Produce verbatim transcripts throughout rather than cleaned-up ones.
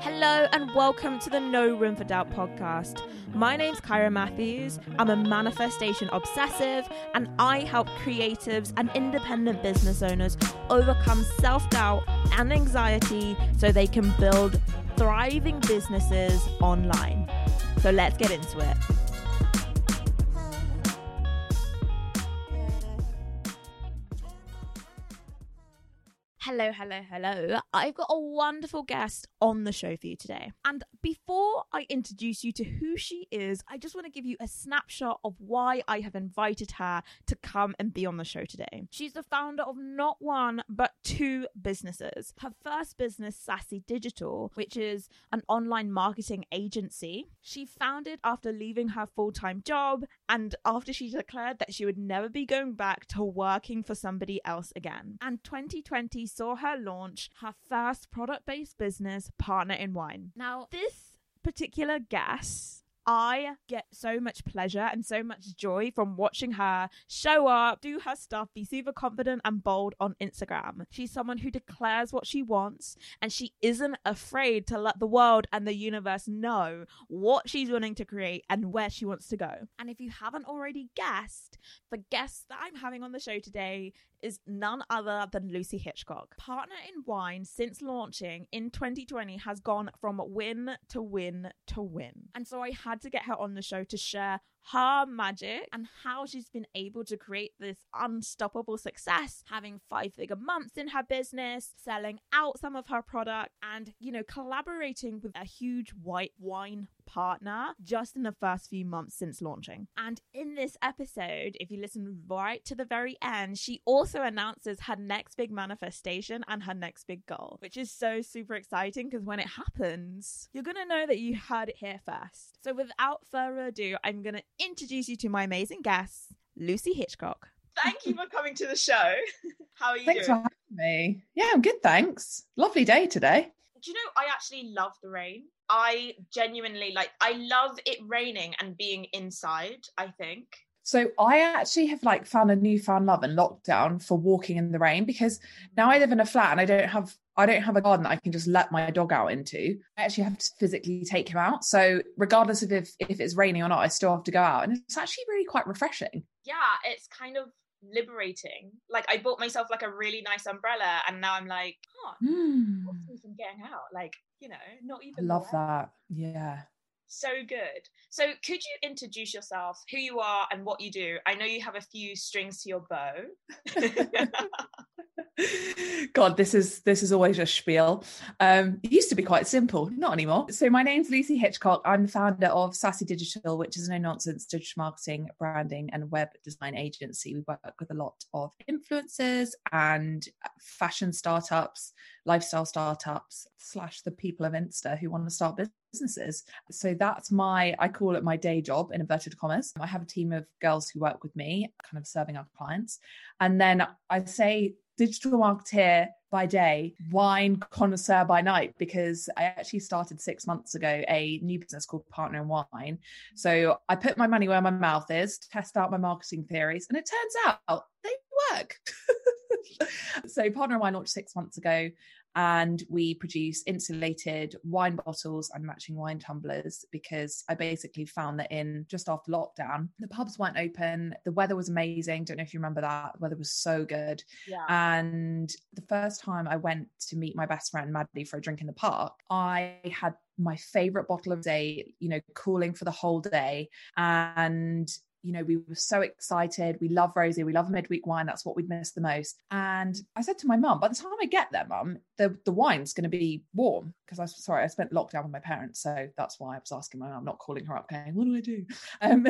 Hello and welcome to the No Room for Doubt podcast. My name's Kyra Matthews, I'm a manifestation obsessive, and I help creatives and independent business owners overcome self-doubt and anxiety so they can build thriving businesses online. So let's get into it. Hello, hello, hello. I've got a wonderful guest on the show for you today. And before I introduce you to who she is, I just want to give you a snapshot of why I have invited her to come and be on the show today. She's the founder of not one, but two businesses. Her first business, Sassy Digital, which is an online marketing agency, she founded after leaving her full-time job and after she declared that she would never be going back to working for somebody else again. And twenty twenty saw her launch her first product-based business, Partner in Wine. Now, this particular guest, I get so much pleasure and so much joy from watching her show up, do her stuff, be super confident and bold on Instagram. She's someone who declares what she wants, and she isn't afraid to let the world and the universe know what she's wanting to create and where she wants to go. And if you haven't already guessed, the guest that I'm having on the show today is none other than Lucy Hitchcock. Partner in Wine, since launching in twenty twenty, has gone from win to win to win. And so I had to get her on the show to share her magic and how she's been able to create this unstoppable success, having five-figure months in her business, selling out some of her product, and, you know, collaborating with a huge white wine partner just in the first few months since launching. And in this episode, if you listen right to the very end, she also announces her next big manifestation and her next big goal, which is so super exciting because when it happens, you're gonna know that you heard it here first. So without further ado, I'm gonna introduce you to my amazing guest, Lucy Hitchcock. Thank you for coming to the show. How are you thanks doing? Thanks for having me. Yeah, I'm good, thanks. Lovely day today. Do you know, I actually love the rain. I genuinely, like, I love it raining and being inside, I think. So I actually have, like, found a newfound love in lockdown for walking in the rain, because now I live in a flat and I don't have, I don't have a garden that I can just let my dog out into. I actually have to physically take him out. So regardless of if, if it's raining or not, I still have to go out. And it's actually really quite refreshing. Yeah, it's kind of liberating. Like, I bought myself, like, a really nice umbrella, and now I'm like, huh, mm. what's even getting out? Like, you know, not even. I love there. That. Yeah. So good. So could you introduce yourself, who you are and what you do? I know you have a few strings to your bow. God, this is this is always a spiel. Um, it used to be quite simple, not anymore. So my name's Lucy Hitchcock. I'm the founder of Sassy Digital, which is a no-nonsense digital marketing, branding and web design agency. We work with a lot of influencers and fashion startups, lifestyle startups, slash the people of Insta who want to start businesses. So that's my, I call it my day job in inverted commas. I have a team of girls who work with me, kind of serving our clients. And then I say digital marketeer by day, wine connoisseur by night, because I actually started six months ago a new business called Partner in Wine. So I put my money where my mouth is, test out my marketing theories, and it turns out they work. So Partner in Wine launched six months ago, and we produce insulated wine bottles and matching wine tumblers, because I basically found that in just after lockdown, the pubs weren't open. The weather was amazing. Don't know if you remember that. The weather was so good. Yeah. And the first time I went to meet my best friend, Maddie, for a drink in the park, I had my favorite bottle of day, you know, cooling for the whole day. And you know, we were so excited. We love rosé. We love midweek wine. That's what we'd miss the most. And I said to my mum, by the time I get there, mum, the, the wine's going to be warm. Because I was sorry, I spent lockdown with my parents. So that's why I was asking my mum, not calling her up going, what do I do? Um,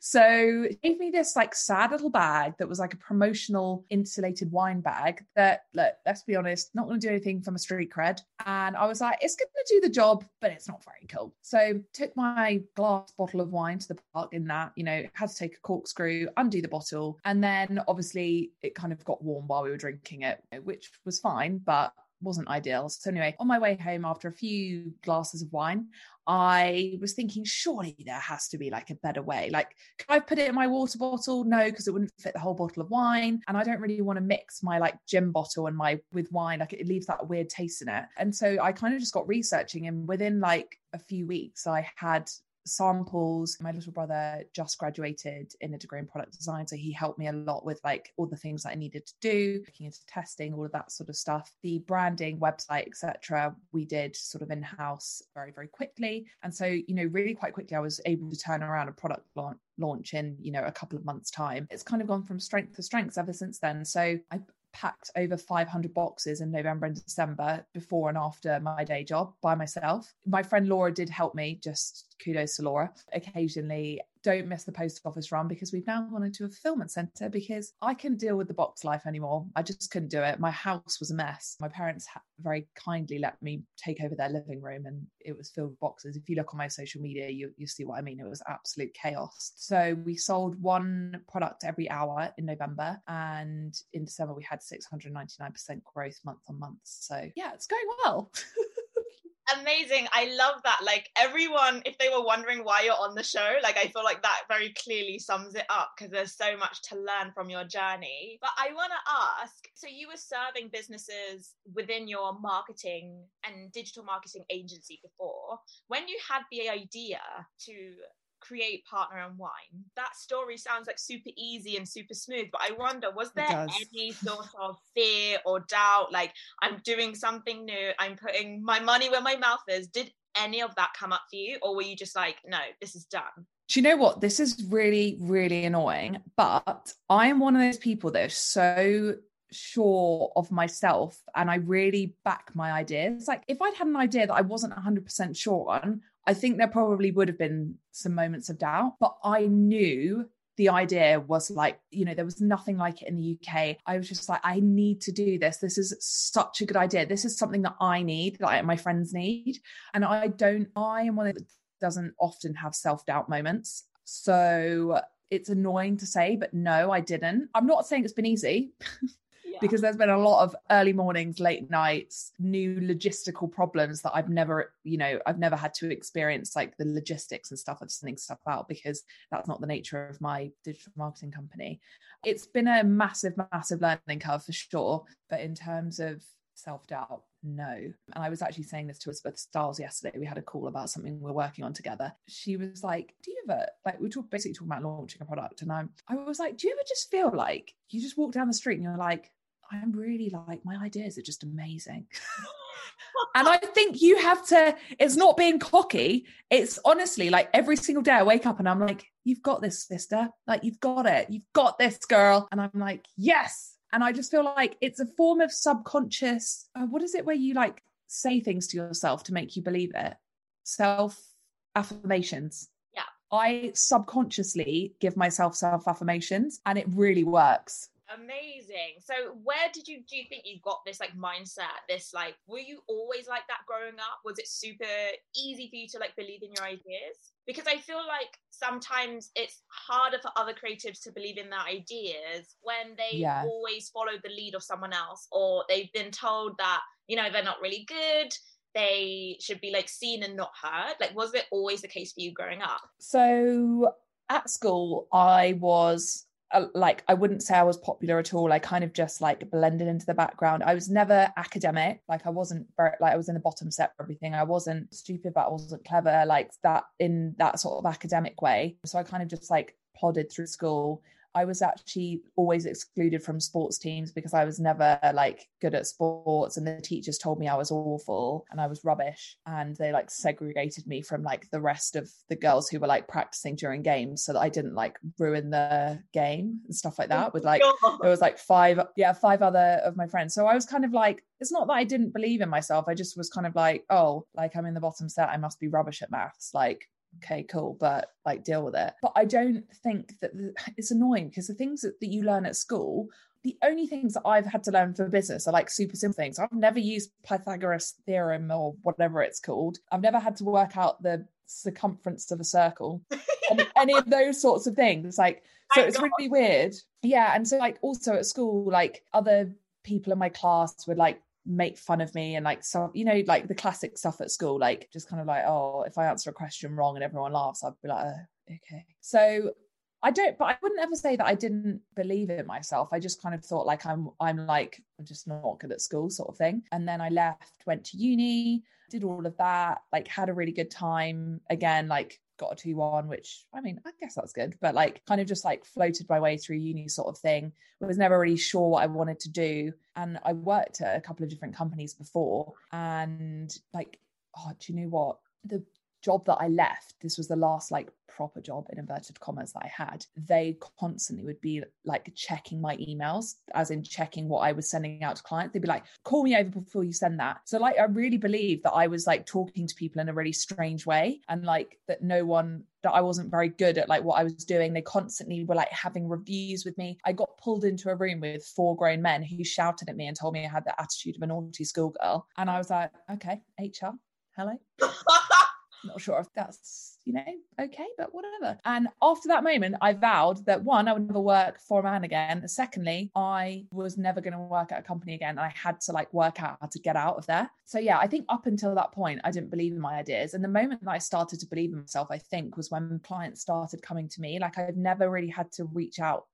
so she gave me this like sad little bag that was like a promotional insulated wine bag that, look, let's be honest, not going to do anything from a street cred. And I was like, it's going to do the job, but it's not very cool. So took my glass bottle of wine to the park in that, you know, had to take a corkscrew, undo the bottle. And then obviously it kind of got warm while we were drinking it, which was fine, but wasn't ideal. So anyway, on my way home after a few glasses of wine, I was thinking, surely there has to be like a better way. Like, could I put it in my water bottle? No, because it wouldn't fit the whole bottle of wine. And I don't really want to mix my like gin bottle and my with wine. Like, it leaves that weird taste in it. And so I kind of just got researching, and within like a few weeks, I had samples. My little brother just graduated in a degree in product design, so he helped me a lot with like all the things that I needed to do, looking into testing, all of that sort of stuff. The branding, website, et cetera, we did sort of in-house very, very quickly. And so, you know, really quite quickly, I was able to turn around a product launch launch in, you know, a couple of months' time. It's kind of gone from strength to strength ever since then. So I packed over five hundred boxes in November and December before and after my day job by myself. My friend Laura did help me, just kudos to Laura. Occasionally, don't miss the post office run, because we've now gone into a fulfillment centre because I couldn't deal with the box life anymore. I just couldn't do it. My house was a mess. My parents ha- very kindly let me take over their living room, and it was filled with boxes. If you look on my social media, you, you see what I mean. It was absolute chaos. So we sold one product every hour in November, and in December we had six hundred ninety-nine percent growth month on month. So yeah, it's going well. Amazing. I love that. Like, everyone, if they were wondering why you're on the show, like, I feel like that very clearly sums it up, because there's so much to learn from your journey. But I want to ask, so you were serving businesses within your marketing and digital marketing agency before. When you had the idea to create Partner in Wine, that story sounds like super easy and super smooth, but I wonder, was there any sort of fear or doubt, like, I'm doing something new, I'm putting my money where my mouth is? Did any of that come up for you, or were you just like, no, this is done? Do you know what? This is really, really annoying, but I am one of those people that are so sure of myself, and I really back my ideas. Like, if I'd had an idea that I wasn't one hundred percent sure on, I think there probably would have been some moments of doubt, but I knew the idea was like, you know, there was nothing like it in the U K. I was just like, I need to do this. This is such a good idea. This is something that I need, that my friends need. And I don't, I am one that doesn't often have self-doubt moments. So it's annoying to say, but no, I didn't. I'm not saying it's been easy. Because there's been a lot of early mornings, late nights, new logistical problems that I've never, you know, I've never had to experience, like the logistics and stuff of sending stuff out, because that's not the nature of my digital marketing company. It's been a massive, massive learning curve for sure. But in terms of self-doubt, no. And I was actually saying this to Elizabeth Stiles yesterday. We had a call about something we're working on together. She was like, do you ever, like, we were talk, basically talking about launching a product. And I'm, I was like, do you ever just feel like you just walk down the street and you're like, I'm really like, my ideas are just amazing. And I think you have to, it's not being cocky. It's honestly like every single day I wake up and I'm like, you've got this, sister. Like, you've got it. You've got this, girl. And I'm like, yes. And I just feel like it's a form of subconscious. Uh, what is it where you like say things to yourself to make you believe it? Self affirmations. Yeah. I subconsciously give myself self affirmations, and it really works. Amazing. So where did you, do you think you got this like mindset, this like, were you always like that growing up? Was it super easy for you to like believe in your ideas? Because I feel like sometimes it's harder for other creatives to believe in their ideas when they yeah. always follow the lead of someone else, or they've been told that, you know, they're not really good, they should be like seen and not heard. Like, was it always the case for you growing up? So at school, I was like, I wouldn't say I was popular at all. I kind of just like blended into the background. I was never academic. Like, I wasn't very, like, I was in the bottom set for everything. I wasn't stupid, but I wasn't clever, like that, in that sort of academic way. So I kind of just like plodded through school. I was actually always excluded from sports teams because I was never like good at sports, and the teachers told me I was awful and I was rubbish, and they like segregated me from like the rest of the girls who were like practicing during games so that I didn't like ruin the game and stuff like that. With like, there was like five, yeah, five other of my friends. So I was kind of like, it's not that I didn't believe in myself. I just was kind of like, oh, like I'm in the bottom set, I must be rubbish at maths. Like, okay, cool, but like deal with it. But I don't think that the, it's annoying because the things that, that you learn at school, the only things that I've had to learn for business are like super simple things. I've never used Pythagoras theorem or whatever it's called. I've never had to work out the circumference of a circle, any, any of those sorts of things. Like, so it's really weird. Yeah. And so like also at school, like other people in my class would like make fun of me and like, so, you know, like the classic stuff at school, like just kind of like, oh, if I answer a question wrong and everyone laughs, I'd be like, oh, okay. So I don't, but I wouldn't ever say that I didn't believe in myself. I just kind of thought like, I'm, I'm like, I'm just not good at school sort of thing. And then I left, went to uni, did all of that, like had a really good time again, like got a two one, which I mean, I guess that's good, but like kind of just like floated my way through uni sort of thing. I was never really sure what I wanted to do. And I worked at a couple of different companies before and like, oh, do you know what? The job that I left, this was the last like proper job in inverted commas that I had, they constantly would be like checking my emails, as in checking what I was sending out to clients. They'd be like, call me over before you send that. So like, I really believe that I was like talking to people in a really strange way, and like that no one, that I wasn't very good at like what I was doing. They constantly were like having reviews with me. I got pulled into a room with four grown men who shouted at me and told me I had the attitude of a naughty schoolgirl. And I was like, okay, H R, hello. Not sure if that's, you know, okay, but whatever. And after that moment, I vowed that one, I would never work for a man again. And secondly, I was never going to work at a company again. I had to like work out how to get out of there. So yeah, I think up until that point, I didn't believe in my ideas. And the moment that I started to believe in myself, I think was when clients started coming to me. Like I've never really had to reach out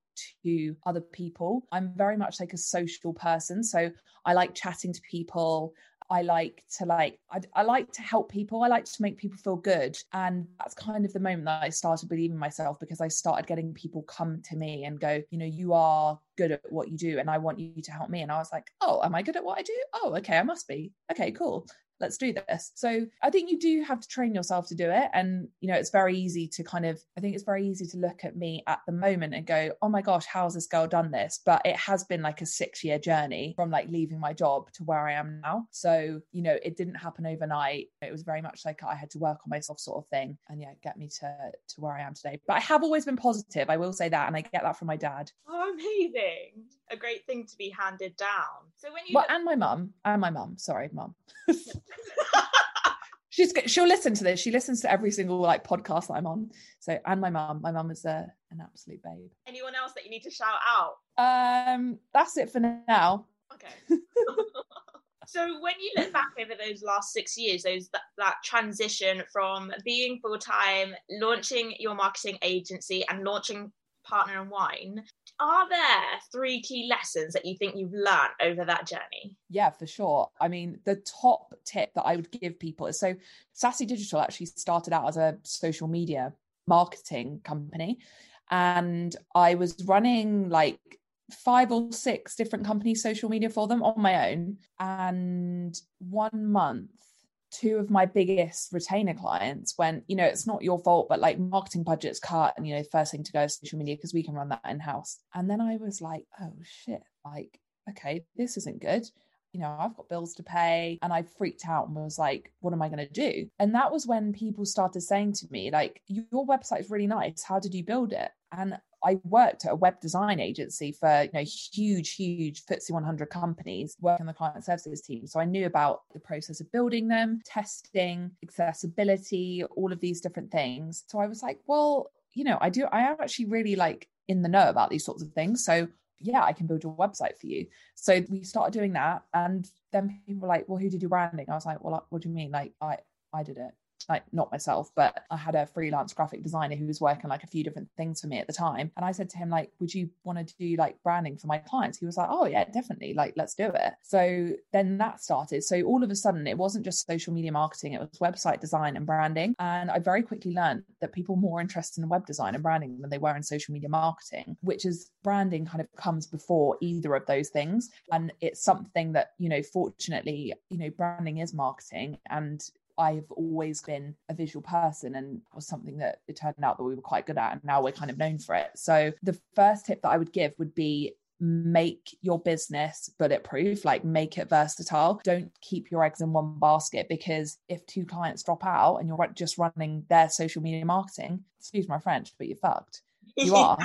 to other people. I'm very much like a social person. So I like chatting to people. I like to like, I, I like to help people. I like to make people feel good. And that's kind of the moment that I started believing in myself, because I started getting people come to me and go, you know, you are good at what you do and I want you to help me. And I was like, oh, am I good at what I do? Oh, okay, I must be. Okay, cool. Let's do this. So I think you do have to train yourself to do it. And, you know, it's very easy to kind of, I think it's very easy to look at me at the moment and go, oh my gosh, how's this girl done this? But it has been like a six year journey from like leaving my job to where I am now. So, you know, it didn't happen overnight. It was very much like I had to work on myself sort of thing. And yeah, get me to, to where I am today. But I have always been positive. I will say that. And I get that from my dad. Oh, amazing. A great thing to be handed down. So when you... Well, and my mum. And my mum. Sorry, mum. She's she'll listen to this. She listens to every single like podcast that I'm on. So, and my mum, my mum is a, an absolute babe. Anyone else that you need to shout out? Um, that's it for now. Okay. So when you look back over those last six years, those that, that transition from being full time, launching your marketing agency, and launching Partner in Wine, are there three key lessons that you think you've learned over that journey? Yeah, for sure. I mean, the top tip that I would give people is, so Sassy Digital actually started out as a social media marketing company. And I was running like five or six different companies' social media for them on my own. And one month, two of my biggest retainer clients went, you know, it's not your fault, but like marketing budgets cut, and, you know, first thing to go is social media because we can run that in-house. And then I was like, oh shit, like, okay, this isn't good. You know, I've got bills to pay. And I freaked out and was like, what am I going to do? And that was when people started saying to me, like, your website is really nice. How did you build it? And I worked at a web design agency for, you know, huge, huge F T S E one hundred companies, working on the client services team. So I knew about the process of building them, testing, accessibility, all of these different things. So I was like, well, you know, I do, I am actually really like in the know about these sorts of things. So yeah, I can build your website for you. So we started doing that. And then people were like, well, who did your branding? I was like, well, what do you mean? Like, I, I did it. Like not myself, but I had a freelance graphic designer who was working like a few different things for me at the time. And I said to him, like, would you want to do like branding for my clients? He was like, oh yeah, definitely. Like, let's do it. So then that started. So all of a sudden it wasn't just social media marketing, it was website design and branding. And I very quickly learned that people were more interested in web design and branding than they were in social media marketing, which is branding kind of comes before either of those things. And it's something that, you know, fortunately, you know, branding is marketing, and I've always been a visual person, and it was something that it turned out that we were quite good at, and now we're kind of known for it. So the first tip that I would give would be make your business bulletproof, like make it versatile. Don't keep your eggs in one basket, because if two clients drop out and you're just running their social media marketing, excuse my French, but you're fucked. You are.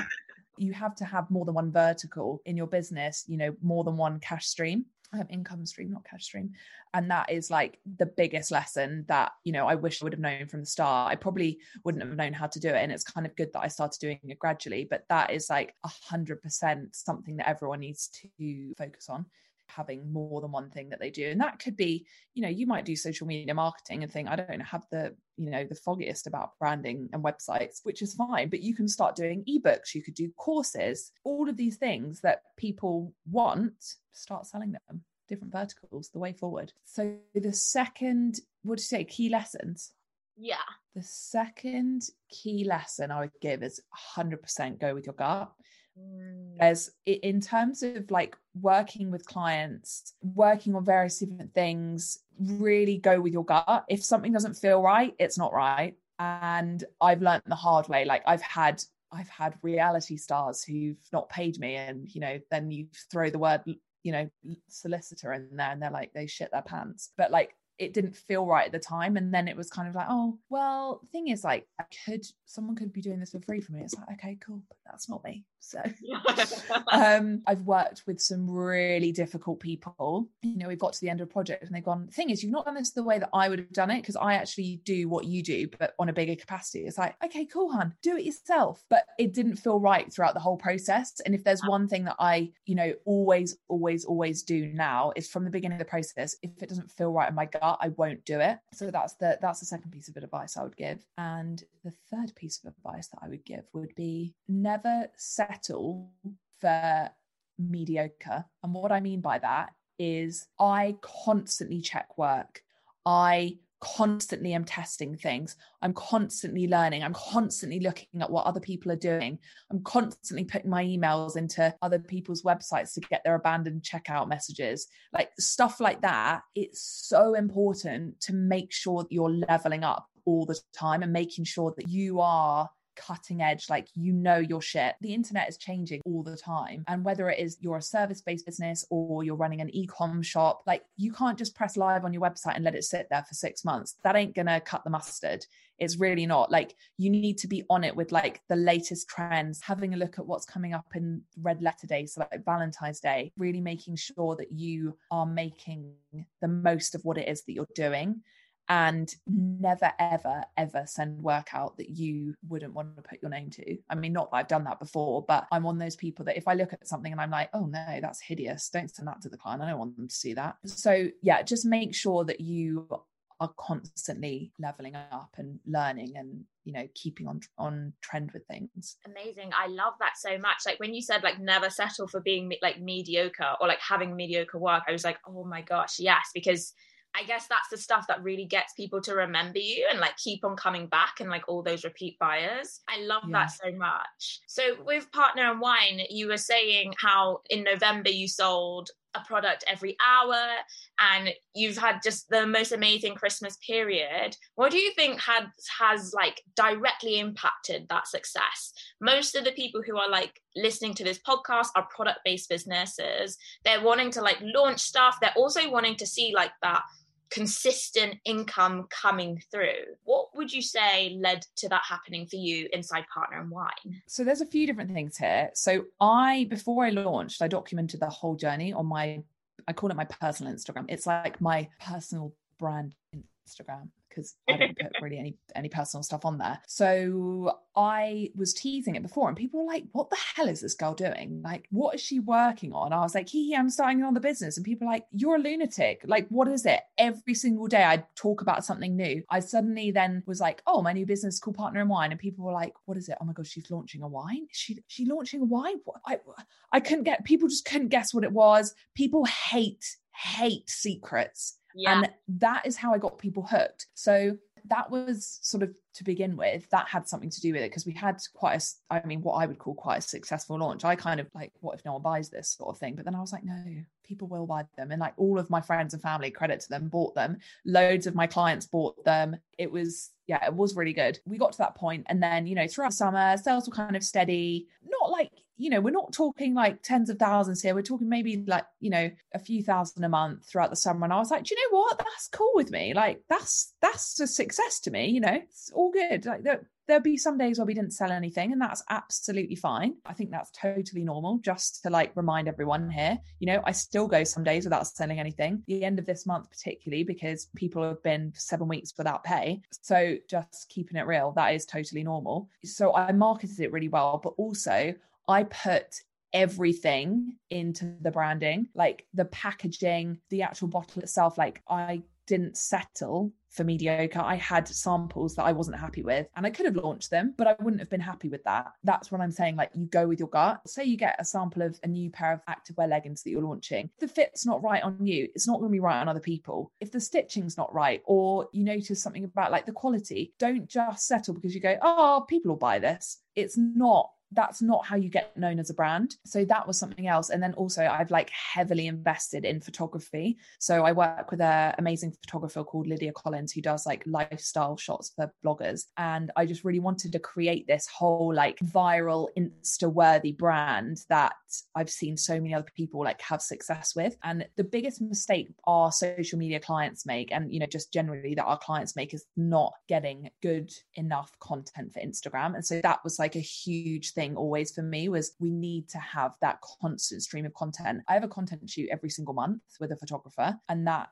You have to have more than one vertical in your business, you know, more than one cash stream. Um, income stream, not cash stream. And that is like the biggest lesson that, you know, I wish I would have known from the start. I probably wouldn't have known how to do it. And it's kind of good that I started doing it gradually, but that is like a hundred percent something that everyone needs to focus on. having more than one thing that they do. And that could be, you know, you might do social media marketing and think, I don't have the, you know, the foggiest about branding and websites, which is fine, but you can start doing ebooks, you could do courses, all of these things that people want, start selling them, different verticals, the way forward. So the second, what do you say, key lessons? Yeah. The second key lesson I would give is one hundred percent go with your gut. As in terms of like working with clients, working on various different things, really go with your gut. If something doesn't feel right, it's not right. And I've learned the hard way. Like I've had, I've had reality stars who've not paid me, and you know, then you throw the word, you know, solicitor in there, and they're like, they shit their pants. But like, it didn't feel right at the time. And then it was kind of like, oh, well, the thing is like, I could, someone could be doing this for free for me. It's like, okay, cool. But that's not me. So um, I've worked with some really difficult people. You know, we've got to the end of a project and they've gone, the thing is, you've not done this the way that I would have done it, because I actually do what you do, but on a bigger capacity. It's like, okay, cool, hun, do it yourself. But it didn't feel right throughout the whole process. And if there's one thing that I, you know, always, always, always do now is from the beginning of the process, if it doesn't feel right in my gut, I won't do it. So that's the that's the second piece of advice I would give. And the third piece of advice that I would give would be never settle for mediocre. And what I mean by that is I constantly check work. I constantly am testing things. I'm constantly learning. I'm constantly looking at what other people are doing. I'm constantly putting my emails into other people's websites to get their abandoned checkout messages, like stuff like that. It's so important to make sure that you're leveling up all the time and making sure that you are cutting edge, like, you know, your shit. The internet is changing all the time. And whether it is you're a service-based business or you're running an e-com shop, like, you can't just press live on your website and let it sit there for six months. That ain't gonna cut the mustard. It's really not. Like, you need to be on it with like the latest trends, having a look at what's coming up in Red Letter Day, so like Valentine's Day, really making sure that you are making the most of what it is that you're doing. And never, ever, ever send work out that you wouldn't want to put your name to. I mean, not that I've done that before, but I'm one of those people that if I look at something and I'm like, oh no, that's hideous, don't send that to the client. I don't want them to see that. So yeah, just make sure that you are constantly leveling up and learning and, you know, keeping on on trend with things. Amazing. I love that so much. Like when you said like never settle for being like mediocre or like having mediocre work, I was like, oh my gosh, yes, because I guess that's the stuff that really gets people to remember you and like keep on coming back and like all those repeat buyers. I love yeah. that so much. So with Partner in Wine, you were saying how in November you sold a product every hour and you've had just the most amazing Christmas period. What do you think has, has like directly impacted that success? Most of the people who are like listening to this podcast are product-based businesses. They're wanting to like launch stuff. They're also wanting to see like that consistent income coming through. What would you say led to that happening for you inside Partner in Wine? So there's a few different things here. So I, before I launched, I documented the whole journey on my, I call it my personal Instagram. It's like my personal brand Instagram, because I don't put really any any personal stuff on there. So I was teasing it before and people were like, what the hell is this girl doing? Like, what is she working on? I was like, hee hee, I'm starting on the business. And people are like, you're a lunatic. Like, what is it? Every single day I talk about something new. I suddenly then was like, oh, my new business is called Partner in Wine. And people were like, what is it? Oh my God, she's launching a wine? She she launching a wine? What? I, I couldn't get, people just couldn't guess what it was. People hate, hate secrets. Yeah. And that is how I got people hooked. So that was sort of to begin with, that had something to do with it, because we had quite a, I mean, what I would call quite a successful launch. I kind of like, what if no one buys this sort of thing? But then I was like, no, people will buy them. And like all of my friends and family, credit to them, bought them. Loads of my clients bought them. It was, yeah, it was really good. We got to that point. And then, you know, throughout summer, sales were kind of steady. Not like, you know, we're not talking like tens of thousands here. We're talking maybe like, you know, a few thousand a month throughout the summer. And I was like, do you know what? That's cool with me. Like that's, that's a success to me. You know, it's all good. Like there, there'll be some days where we didn't sell anything, and that's absolutely fine. I think that's totally normal. Just to like remind everyone here, you know, I still go some days without selling anything. The end of this month, particularly, because people have been seven weeks without pay. So just keeping it real, that is totally normal. So I marketed it really well, but also I put everything into the branding, like the packaging, the actual bottle itself. Like I didn't settle for mediocre. I had samples that I wasn't happy with and I could have launched them, but I wouldn't have been happy with that. That's what I'm saying. Like you go with your gut. Say you get a sample of a new pair of activewear leggings that you're launching. If the fit's not right on you, it's not going to be right on other people. If the stitching's not right, or you notice something about like the quality, don't just settle because you go, oh, people will buy this. It's not. That's not how you get known as a brand. So that was something else. And then also I've like heavily invested in photography. So I work with an amazing photographer called Lydia Collins, who does like lifestyle shots for bloggers. And I just really wanted to create this whole like viral Insta-worthy brand that I've seen so many other people like have success with. And the biggest mistake our social media clients make, and you know, just generally that our clients make, is not getting good enough content for Instagram. And so that was like a huge thing always for me, was we need to have that constant stream of content. I have a content shoot every single month with a photographer, and that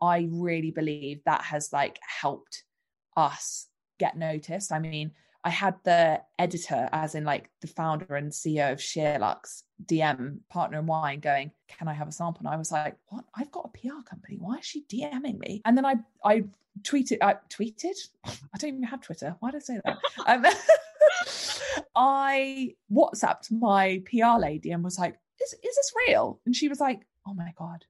I really believe that has like helped us get noticed. I mean, I had the editor, as in like the founder and C E O of Sheer Lux, D M Partner in Wine going, can I have a sample? And I was like, what? I've got a P R company. Why is she DMing me? And then I I tweeted, I tweeted? I don't even have Twitter. Why did I say that? um, I WhatsApped my P R lady and was like, is, is this real? And she was like, oh my God,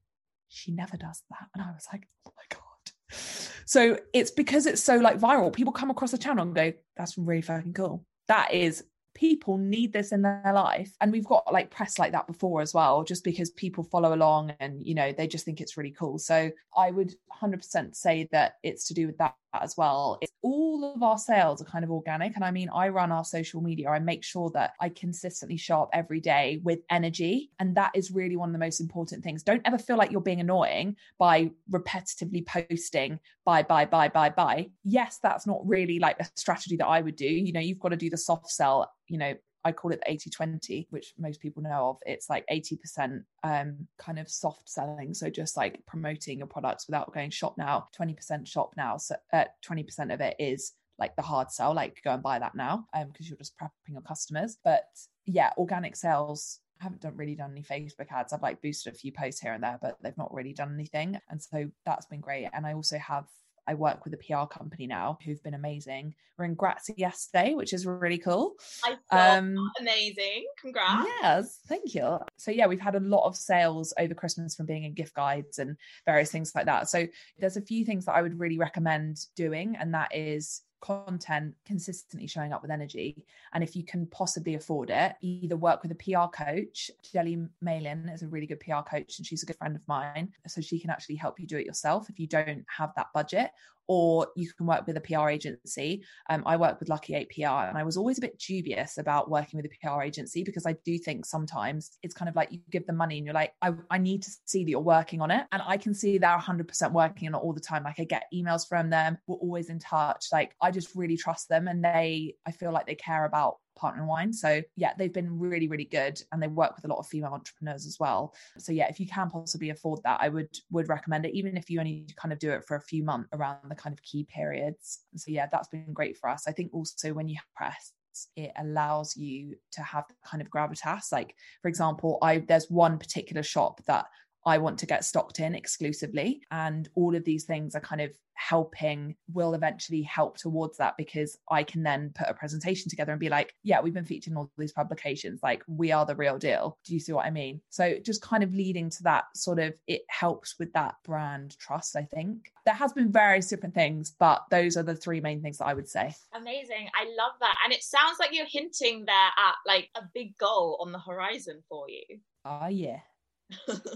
she never does that. And I was like, oh my God. So it's because it's so like viral. People come across the channel and go, that's really fucking cool. That is, people need this in their life. And we've got like press like that before as well, just because people follow along and, you know, they just think it's really cool. So I would one hundred percent say that it's to do with that as well. It's all of our sales are kind of organic. And I mean, I run our social media. I make sure that I consistently show up every day with energy. And that is really one of the most important things. Don't ever feel like you're being annoying by repetitively posting buy, buy, buy, buy, buy. Yes, that's not really like a strategy that I would do. You know, you've got to do the soft sell. You know, I call it the eighty twenty, which most people know of. It's like eighty percent um, kind of soft selling. So just like promoting your products without going shop now, twenty percent shop now. So uh, twenty percent of it is like the hard sell, like go and buy that now, um, because you're just prepping your customers. But yeah, organic sales. I haven't done really done any Facebook ads. I've like boosted a few posts here and there, but they've not really done anything. And so that's been great. And I also have I work with a P R company now who've been amazing. We're in Graz yesterday, which is really cool. I thought um, amazing. Congrats. Yes, thank you. So yeah, we've had a lot of sales over Christmas from being in gift guides and various things like that. So there's a few things that I would really recommend doing, and that is content, consistently showing up with energy. And if you can possibly afford it, either work with a P R coach. Jelly Malin is a really good P R coach and she's a good friend of mine. So she can actually help you do it yourself if you don't have that budget. Or you can work with a P R agency. Um, I work with Lucky eight P R, and I was always a bit dubious about working with a P R agency because I do think sometimes it's kind of like you give them money and you're like, I, I need to see that you're working on it. And I can see they're one hundred percent working on it all the time. Like I get emails from them. We're always in touch. Like I just really trust them, and they, I feel like they care about Partner in Wine. So yeah, they've been really, really good. And they work with a lot of female entrepreneurs as well. So yeah, if you can possibly afford that, I would, would recommend it, even if you only kind of do it for a few months around the kind of key periods. So yeah, that's been great for us. I think also when you press, it allows you to have kind of gravitas. Like for example, I, there's one particular shop that I want to get stocked in exclusively. And all of these things are kind of helping, will eventually help towards that, because I can then put a presentation together and be like, yeah, we've been featured in all these publications. Like we are the real deal. Do you see what I mean? So just kind of leading to that sort of, it helps with that brand trust, I think. There has been various different things, but those are the three main things that I would say. Amazing. I love that. And it sounds like you're hinting there at like a big goal on the horizon for you. Ah, uh, yeah.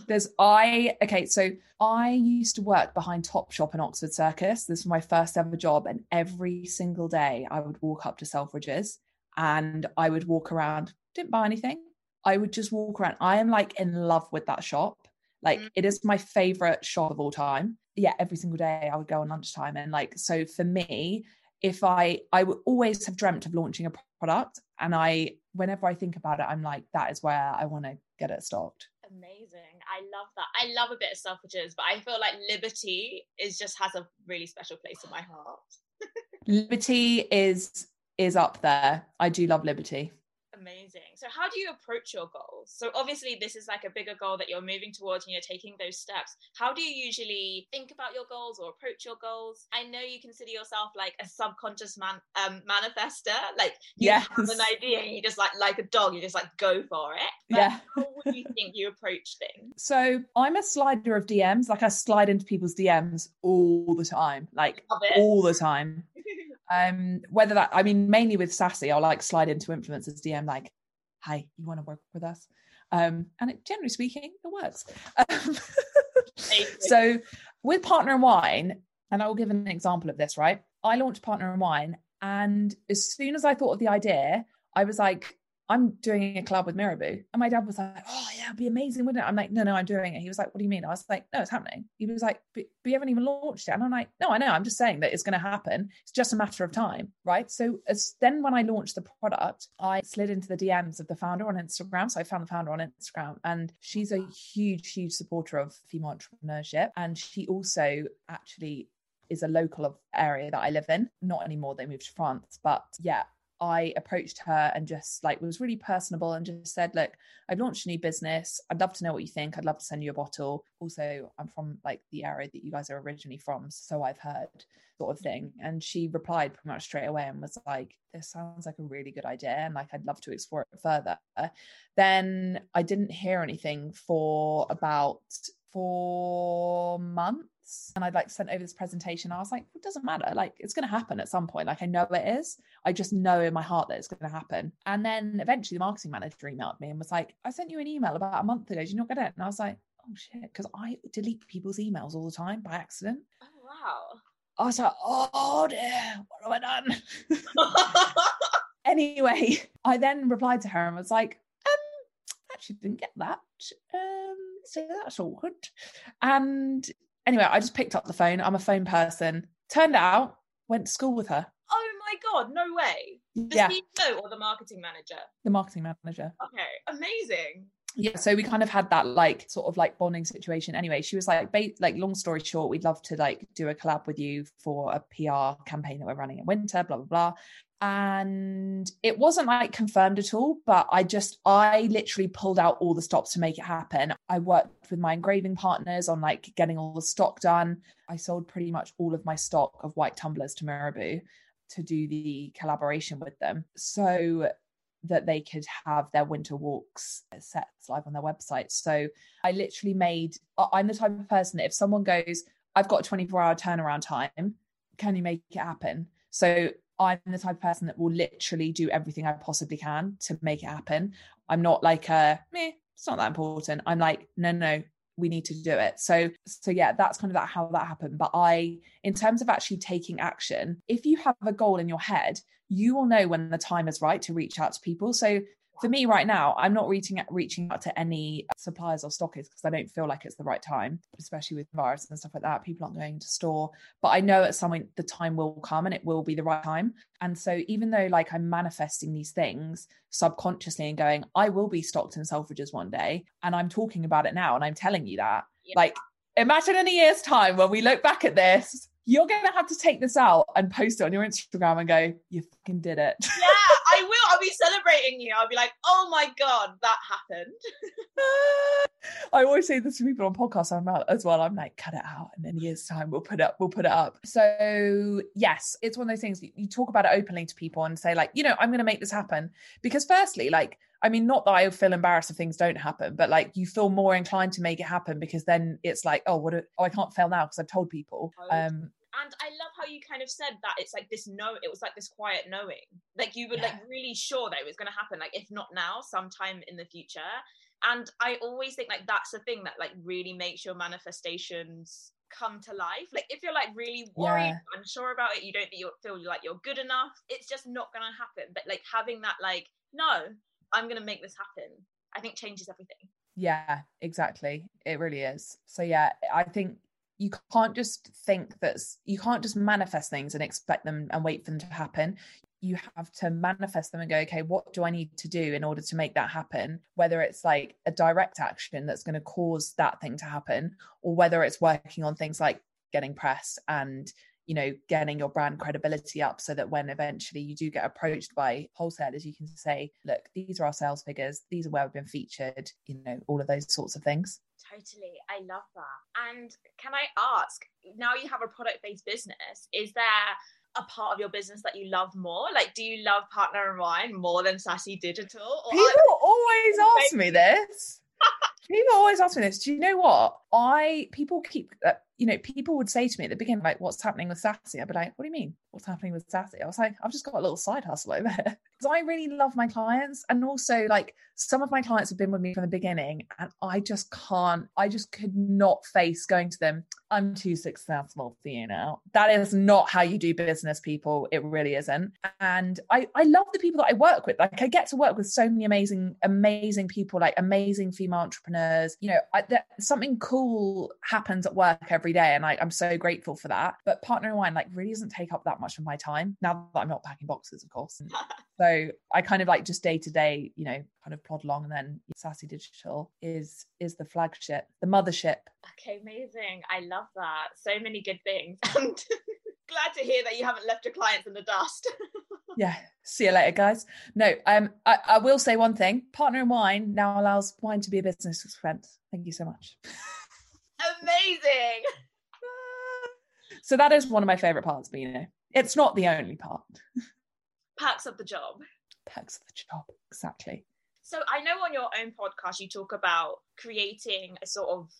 There's I okay so I used to work behind Topshop and Oxford Circus. This was my first ever job, and every single day I would walk up to Selfridges and I would walk around, didn't buy anything. I would just walk around. I am like in love with that shop. Like it is my favorite shop of all time. Yeah, every single day I would go on lunchtime, and like, so for me, if I I would always have dreamt of launching a product, and I whenever I think about it, I'm like, that is where I want to get it stocked. Amazing. I love that. I love a bit of Selfridges, but I feel like Liberty is just has a really special place in my heart. Liberty is is up there. I do love Liberty. Amazing. So how do you approach your goals? So obviously this is like a bigger goal that you're moving towards and you're taking those steps. How do you usually think about your goals or approach your goals? I know you consider yourself like a subconscious man, um, manifester. Like you yes. have an idea and you just like, like a dog, you just like go for it. But yeah. how would you think you approach things? So I'm a slider of D Ms. Like I slide into people's D Ms all the time, like all the time. Um, whether that, I mean, mainly with Sassy, I'll like slide into influencers D M like, hi, you want to work with us? Um, and it, generally speaking, it works. Um, so with Partner in Wine, and I will give an example of this, right? I launched Partner in Wine, and as soon as I thought of the idea, I was like, I'm doing a collab with Mirabeau. And my dad was like, oh yeah, it'd be amazing, wouldn't it? I'm like, no, no, I'm doing it. He was like, what do you mean? I was like, no, it's happening. He was like, but, but you haven't even launched it. And I'm like, no, I know. I'm just saying that it's going to happen. It's just a matter of time, right? So as then when I launched the product, I slid into the D Ms of the founder on Instagram. So I found the founder on Instagram, and she's a huge, huge supporter of female entrepreneurship. And she also actually is a local of area that I live in. Not anymore. They moved to France, but yeah. I approached her and just like was really personable and just said, look, I've launched a new business. I'd love to know what you think. I'd love to send you a bottle. Also, I'm from like the area that you guys are originally from. So I've heard, sort of thing. And she replied pretty much straight away and was like, this sounds like a really good idea. And like, I'd love to explore it further. Then I didn't hear anything for about four months. And I'd like sent over this presentation. I was like, it doesn't matter. Like, it's going to happen at some point. Like, I know it is. I just know in my heart that it's going to happen. And then eventually the marketing manager emailed me and was like, I sent you an email about a month ago. Did you not get it? And I was like, oh shit. Because I delete people's emails all the time by accident. Oh, wow. I was like, oh dear, what have I done? Anyway, I then replied to her and was like, um, I actually didn't get that. Um, so that's awkward. And anyway, I just picked up the phone. I'm a phone person. Turned out, went to school with her. Oh my God, no way. The yeah. C E O or the marketing manager? The marketing manager. Okay, amazing. Yeah, so we kind of had that like sort of like bonding situation. Anyway, she was like, ba- like long story short, we'd love to like do a collab with you for a P R campaign that we're running in winter, blah, blah, blah. And it wasn't like confirmed at all, but I just, I literally pulled out all the stops to make it happen. I worked with my engraving partners on like getting all the stock done. I sold pretty much all of my stock of white tumblers to Mirabeau to do the collaboration with them, so that they could have their winter walks sets live on their website. So I literally made, I'm the type of person that if someone goes, I've got a twenty-four hour turnaround time, can you make it happen? So I'm the type of person that will literally do everything I possibly can to make it happen. I'm not like a, meh, it's not that important. I'm like, no, no, we need to do it. So, so yeah, that's kind of that, how that happened. But I, in terms of actually taking action, if you have a goal in your head, you will know when the time is right to reach out to people. So for me right now, I'm not reaching out, reaching out to any suppliers or stockists because I don't feel like it's the right time, especially with virus and stuff like that. People aren't going to store, but I know at some point the time will come and it will be the right time. And so even though like I'm manifesting these things subconsciously and going, I will be stocked in Selfridges one day, and I'm talking about it now and I'm telling you that, yeah. like imagine in a year's time when we look back at this, you're going to have to take this out and post it on your Instagram and go, you fucking did it. Yeah. I will. I'll be celebrating you. I'll be like, oh my God, that happened. I always say this to people on podcasts I'm out as well. I'm like, cut it out. And in a year's time, we'll put it up. We'll put it up. So yes, it's one of those things you talk about it openly to people and say like, you know, I'm going to make this happen. Because firstly, like, I mean, not that I feel embarrassed if things don't happen, but like you feel more inclined to make it happen because then it's like, oh, what? A, oh, I can't fail now because I've told people. Um, And I love how you kind of said that it's like this no, it was like this quiet knowing, like you were yeah. like really sure that it was going to happen. Like if not now, sometime in the future. And I always think like, that's the thing that like really makes your manifestations come to life. Like if you're like really worried, yeah. unsure about it, you don't feel like you're good enough, it's just not going to happen. But like having that, like, no, I'm going to make this happen, I think changes everything. Yeah, exactly. It really is. So yeah, I think, you can't just think that you can't just manifest things and expect them and wait for them to happen. You have to manifest them and go, okay, what do I need to do in order to make that happen? Whether it's like a direct action that's going to cause that thing to happen, or whether it's working on things like getting press and, you know, getting your brand credibility up so that when eventually you do get approached by wholesalers, you can say, look, these are our sales figures, these are where we've been featured, you know, all of those sorts of things. Totally. I love that. And can I ask, now you have a product-based business, is there a part of your business that you love more? Like, do you love Partner in Wine more than Sassy Digital? Or People are- always ask me this. People always ask me this. Do you know what? I, people keep, uh, you know, people would say to me at the beginning, like, what's happening with Sassy? I'd be like, what do you mean? What's happening with Sassy? I was like, I've just got a little side hustle over here. Because I really love my clients. And also, like, some of my clients have been with me from the beginning, and I just can't, I just could not face going to them, I'm too successful for you now. That is not how you do business, people. It really isn't. And I, I love the people that I work with. Like, I get to work with so many amazing, amazing people, like amazing female entrepreneurs. You know, I, there, something cool happens at work every day, and I, I'm so grateful for that. But Partner in Wine, like, really doesn't take up that much of my time, now that I'm not packing boxes, of course. And so I kind of like just day to day, you know, kind of plod along. And then Sassy Digital is is the flagship, the mothership. Okay, amazing. I love that. So many good things. I'm glad to hear that you haven't left your clients in the dust. Yeah. See you later, guys. No, um, I, I will say one thing. Partner in Wine now allows wine to be a business expense. Thank you so much. Amazing. So that is one of my favorite parts, but you know, it's not the only part. Perks of the job. Perks of the job. Exactly. So I know on your own podcast, you talk about creating a sort of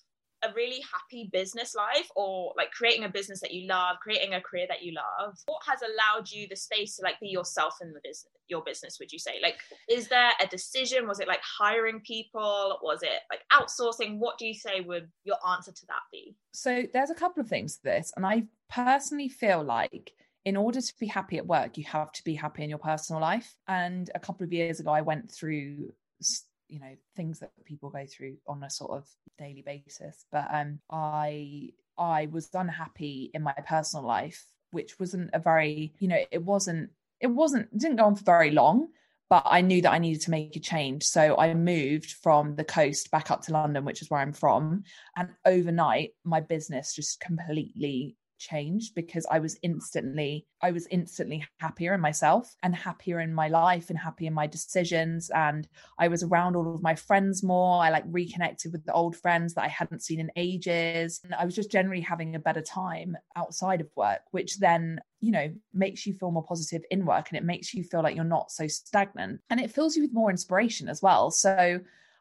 a really happy business life, or like creating a business that you love, creating a career that you love. What has allowed you the space to like be yourself in the business, your business, would you say? Like, is there a decision? Was it like hiring people? Was it like outsourcing? What do you say would your answer to that be? So there's a couple of things to this. And I personally feel like in order to be happy at work, you have to be happy in your personal life. And a couple of years ago, I went through st- you know, things that people go through on a sort of daily basis. But um, I, I was unhappy in my personal life, which wasn't a very, you know, it wasn't, it wasn't, it didn't go on for very long, but I knew that I needed to make a change. So I moved from the coast back up to London, which is where I'm from. And overnight, my business just completely changed, because I was instantly, I was instantly happier in myself, and happier in my life, and happier in my decisions. And I was around all of my friends more. I like reconnected with the old friends that I hadn't seen in ages. And I was just generally having a better time outside of work, which then, you know, makes you feel more positive in work, and it makes you feel like you're not so stagnant, and it fills you with more inspiration as well. So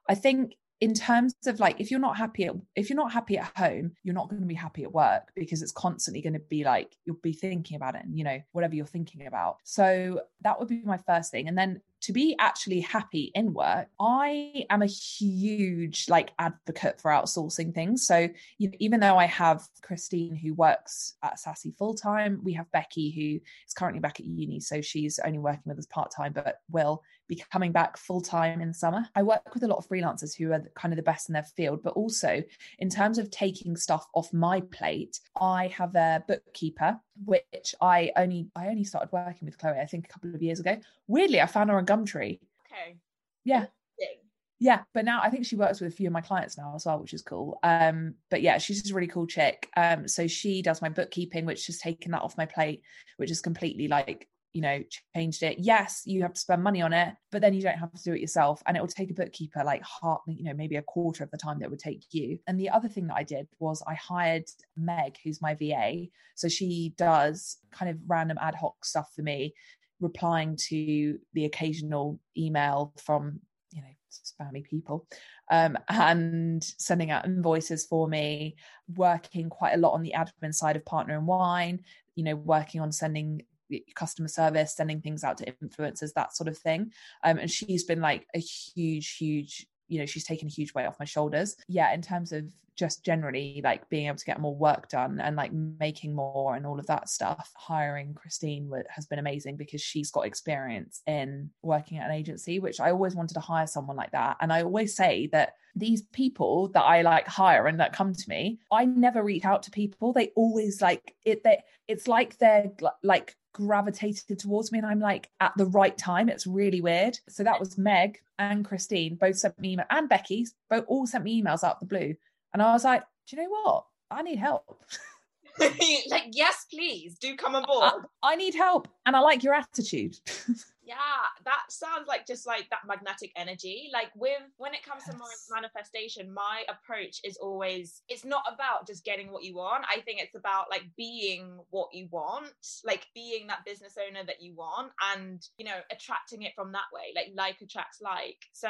I think in terms of like, if you're not happy, at, if you're not happy at home, you're not going to be happy at work, because it's constantly going to be like, you'll be thinking about it and, you know, whatever you're thinking about. So that would be my first thing. And then to be actually happy in work, I am a huge like advocate for outsourcing things. So you know, even though I have Christine who works at Sassy full time, we have Becky who is currently back at uni, so she's only working with us part time, but will be coming back full time in the summer. I work with a lot of freelancers who are kind of the best in their field, but also in terms of taking stuff off my plate, I have a bookkeeper which I only I only started working with Chloe, I think, a couple of years ago. Weirdly, I found her on Gumtree. Okay. Yeah. Yeah. But now I think she works with a few of my clients now as well, which is cool. Um, but yeah, she's just a really cool chick. Um, so she does my bookkeeping, which has taken that off my plate, which is completely like, you know, changed it. Yes, you have to spend money on it, but then you don't have to do it yourself. And it will take a bookkeeper like half, you know, maybe a quarter of the time that it would take you. And the other thing that I did was I hired Meg, who's my V A. So she does kind of random ad hoc stuff for me, replying to the occasional email from, you know, spammy people, um, and sending out invoices for me, working quite a lot on the admin side of Partner in Wine, you know, working on sending customer service, sending things out to influencers, that sort of thing. Um, and she's been like a huge, huge, you know, she's taken a huge weight off my shoulders. Yeah. In terms of just generally like being able to get more work done and like making more and all of that stuff. Hiring Christine has been amazing, because she's got experience in working at an agency, which I always wanted to hire someone like that. And I always say that these people that I like hire and that come to me, I never reach out to people. They always like it. They, it's like they're like gravitated towards me, and I'm like at the right time. It's really weird. So that was Meg and Christine, both sent me email, and Becky, both all sent me emails out the blue, and I was like, do you know what, I need help. Like, yes, please do come aboard. I, I need help, and I like your attitude. Yeah, that sounds like just like that magnetic energy. Like with when it comes yes. to manifestation, my approach is always, it's not about just getting what you want. I think it's about like being what you want, like being that business owner that you want, and, you know, attracting it from that way. Like like attracts like. So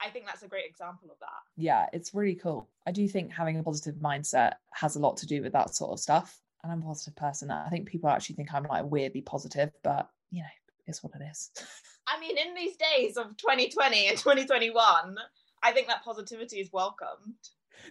I think that's a great example of that. Yeah, it's really cool. I do think having a positive mindset has a lot to do with that sort of stuff. And I'm a positive person. I think people actually think I'm like weirdly positive, but, you know, is what it is. I mean, in these days of twenty twenty and twenty twenty-one, I think that positivity is welcomed.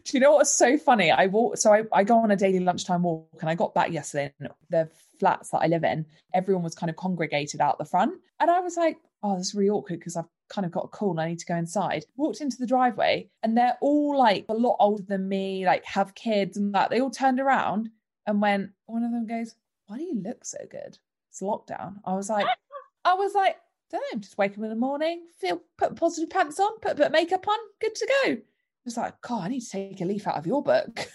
Do you know what's so funny? I walk, so I, I go on a daily lunchtime walk, and I got back yesterday, and the flats that I live in, everyone was kind of congregated out the front, and I was like, oh, this is really awkward because I've kind of got a call and I need to go inside. Walked into the driveway, and they're all like a lot older than me, like have kids and that. They all turned around and went, one of them goes, why do you look so good? It's lockdown. I was like, I was like, don't know, just wake up in the morning, feel, put positive pants on, put a bit of makeup on, good to go. I was like, God, I need to take a leaf out of your book.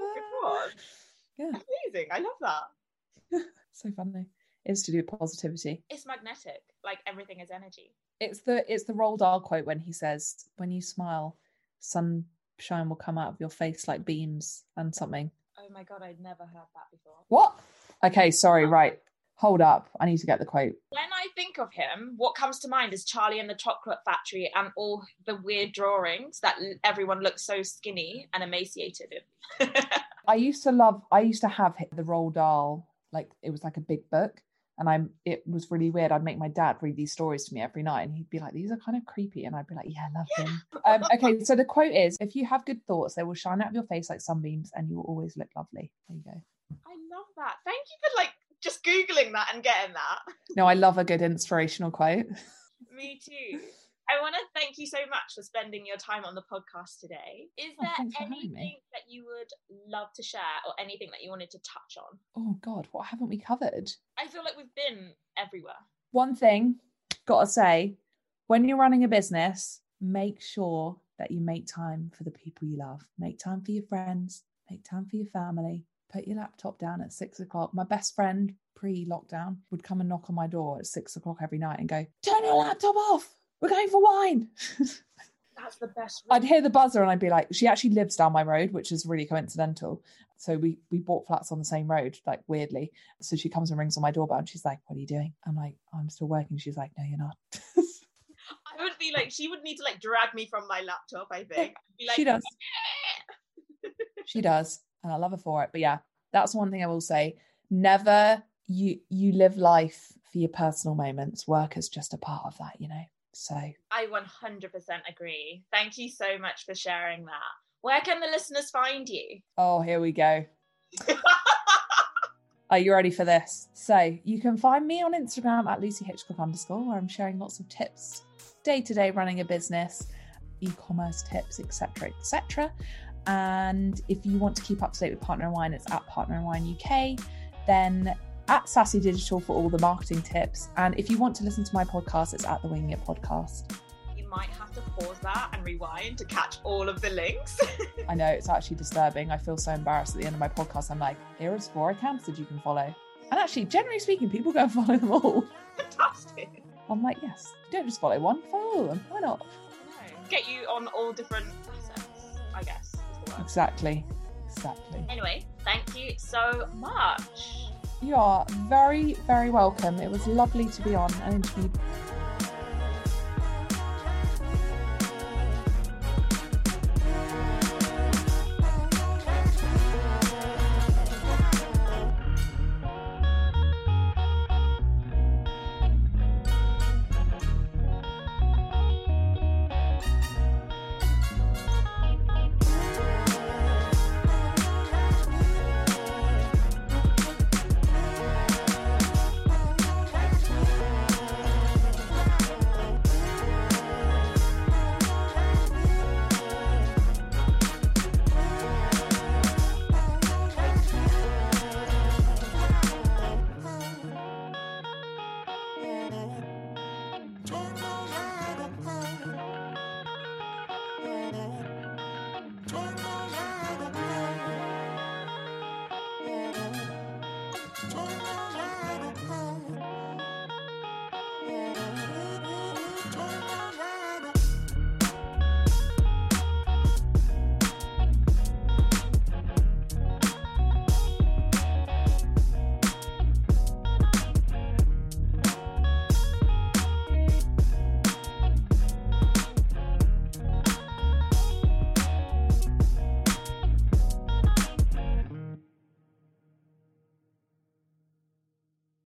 Oh, yeah. Amazing. I love that. So funny. It's to do with positivity. It's magnetic. Like everything is energy. It's the it's the Roald Dahl quote when he says, when you smile, sunshine will come out of your face like beams and something. Oh my God, I'd never heard that before. What? Okay, sorry, right. Hold up, I need to get the quote. When I think of him, what comes to mind is Charlie and the Chocolate Factory and all the weird drawings that everyone looks so skinny and emaciated in. I used to love, I used to have the Roald Dahl, like it was like a big book, and I'm. It was really weird. I'd make my dad read these stories to me every night, and he'd be like, these are kind of creepy, and I'd be like, yeah, I love yeah. them. Um, okay, so the quote is, if you have good thoughts, they will shine out of your face like sunbeams, and you will always look lovely. There you go. I love that. Thank you for like, just Googling that and getting that. No, I love a good inspirational quote. Me too. I want to thank you so much for spending your time on the podcast today. Is oh, there anything that you would love to share or anything that you wanted to touch on? Oh God, what haven't we covered? I feel like we've been everywhere. One thing, gotta say, when you're running a business, make sure that you make time for the people you love. Make time for your friends, make time for your family. Put your laptop down at six o'clock. My best friend pre-lockdown would come and knock on my door at six o'clock every night and go, turn your laptop off. We're going for wine. That's the best. I'd hear the buzzer and I'd be like, she actually lives down my road, which is really coincidental. So we, we bought flats on the same road, like weirdly. So she comes and rings on my doorbell and she's like, what are you doing? I'm like, I'm still working. She's like, no, you're not. I would be like, she would need to like drag me from my laptop, I think. I'd be like, she does. She does. And I love her for it. But yeah, that's one thing I will say. Never, you you live life for your personal moments. Work is just a part of that, you know? So I one hundred percent agree. Thank you so much for sharing that. Where can the listeners find you? Oh, here we go. Are you ready for this? So you can find me on Instagram at Lucy Hitchcock underscore, where I'm sharing lots of tips, day-to-day running a business, e-commerce tips, et cetera, et cetera. And if you want to keep up to date with Partner in Wine, it's at Partner in Wine U K, then at Sassy Digital for all the marketing tips. And if you want to listen to my podcast, it's at The Wing It Podcast. You might have to pause that and rewind to catch all of the links. I know, it's actually disturbing. I feel so embarrassed at the end of my podcast. I'm like, here is four accounts that you can follow. And actually, generally speaking, people go and follow them all. Fantastic. I'm like, yes, don't just follow one, follow all of them. Why not? Get you on all different assets, I guess. Exactly, exactly. Anyway, thank you so much. You are very, very welcome. It was lovely to be on and interview.